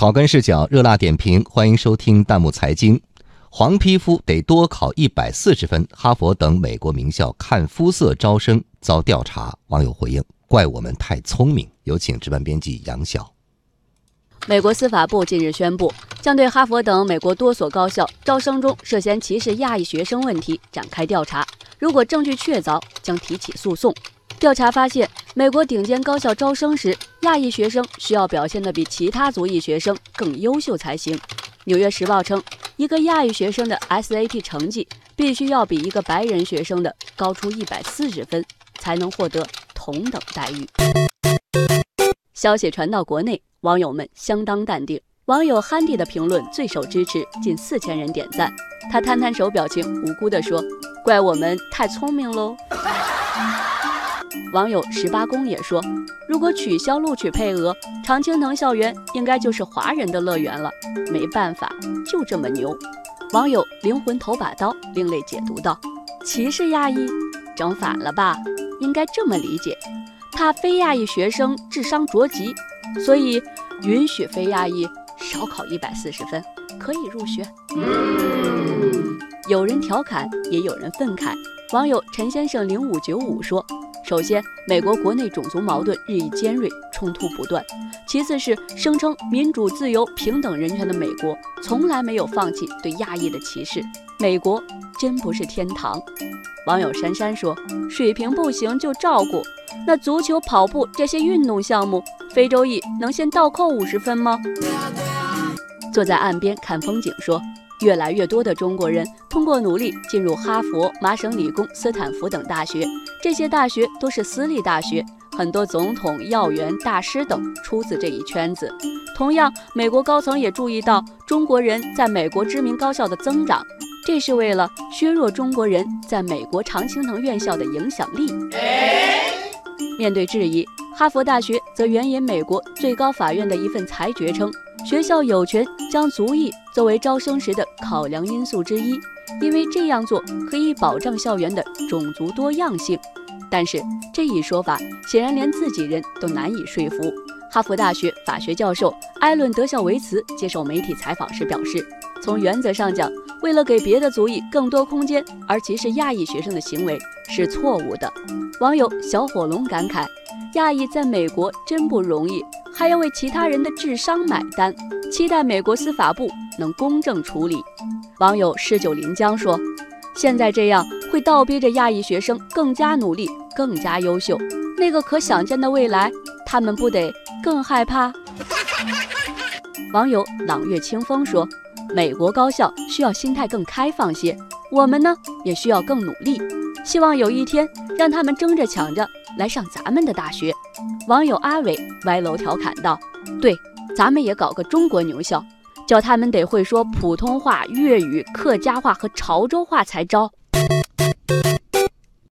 草根视角，热辣点评，欢迎收听弹幕财经。黄皮肤得多考140分，哈佛等美国名校看肤色招生遭调查，网友回应：怪我们太聪明。有请值班编辑杨晓。美国司法部近日宣布，将对哈佛等美国多所高校招生中涉嫌歧视亚裔学生问题展开调查，如果证据确凿，将提起诉讼。调查发现，美国顶尖高校招生时，亚裔学生需要表现得比其他族裔学生更优秀才行。《纽约时报》称，一个亚裔学生的 SAT 成绩必须要比一个白人学生的高出140分，才能获得同等待遇。消息传到国内，网友们相当淡定。网友 Handy 的评论最受支持，近4000人点赞。他摊摊手表情，无辜地说：“怪我们太聪明喽。”网友18公也说，如果取消录取配额，常青藤校园应该就是华人的乐园了。没办法，就这么牛。网友灵魂头把刀另类解读道：歧视亚裔，整反了吧？应该这么理解，怕非亚裔学生智商着急，所以允许非亚裔少考140分，可以入学。有人调侃，也有人愤慨。网友陈先生0595说。首先，美国国内种族矛盾日益尖锐，冲突不断；其次是声称民主、自由、平等人权的美国，从来没有放弃对亚裔的歧视。美国真不是天堂。网友珊珊说：“水平不行就照顾，那足球、跑步这些运动项目，非洲裔能先倒扣50分吗？”坐在岸边看风景说。越来越多的中国人通过努力进入哈佛、麻省理工、斯坦福等大学，这些大学都是私立大学，很多总统、要员、大师等出自这一圈子。同样，美国高层也注意到中国人在美国知名高校的增长，这是为了削弱中国人在美国常青藤院校的影响力。面对质疑，哈佛大学则援引美国最高法院的一份裁决称，学校有权将族裔作为招生时的考量因素之一，因为这样做可以保障校园的种族多样性。但是这一说法显然连自己人都难以说服。哈佛大学法学教授埃伦·德孝维茨接受媒体采访时表示，从原则上讲，为了给别的族裔更多空间而歧视亚裔学生的行为是错误的。网友小火龙感慨，亚裔在美国真不容易，还要为其他人的智商买单，期待美国司法部能公正处理。网友19临江说，现在这样会倒逼着亚裔学生更加努力，更加优秀，那个可想见的未来，他们不得更害怕？网友朗月清风说，美国高校需要心态更开放些，我们呢也需要更努力，希望有一天让他们争着抢着来上咱们的大学。网友阿伟歪楼调侃道，对，咱们也搞个中国牛校，叫他们得会说普通话、粤语、客家话和潮州话才招。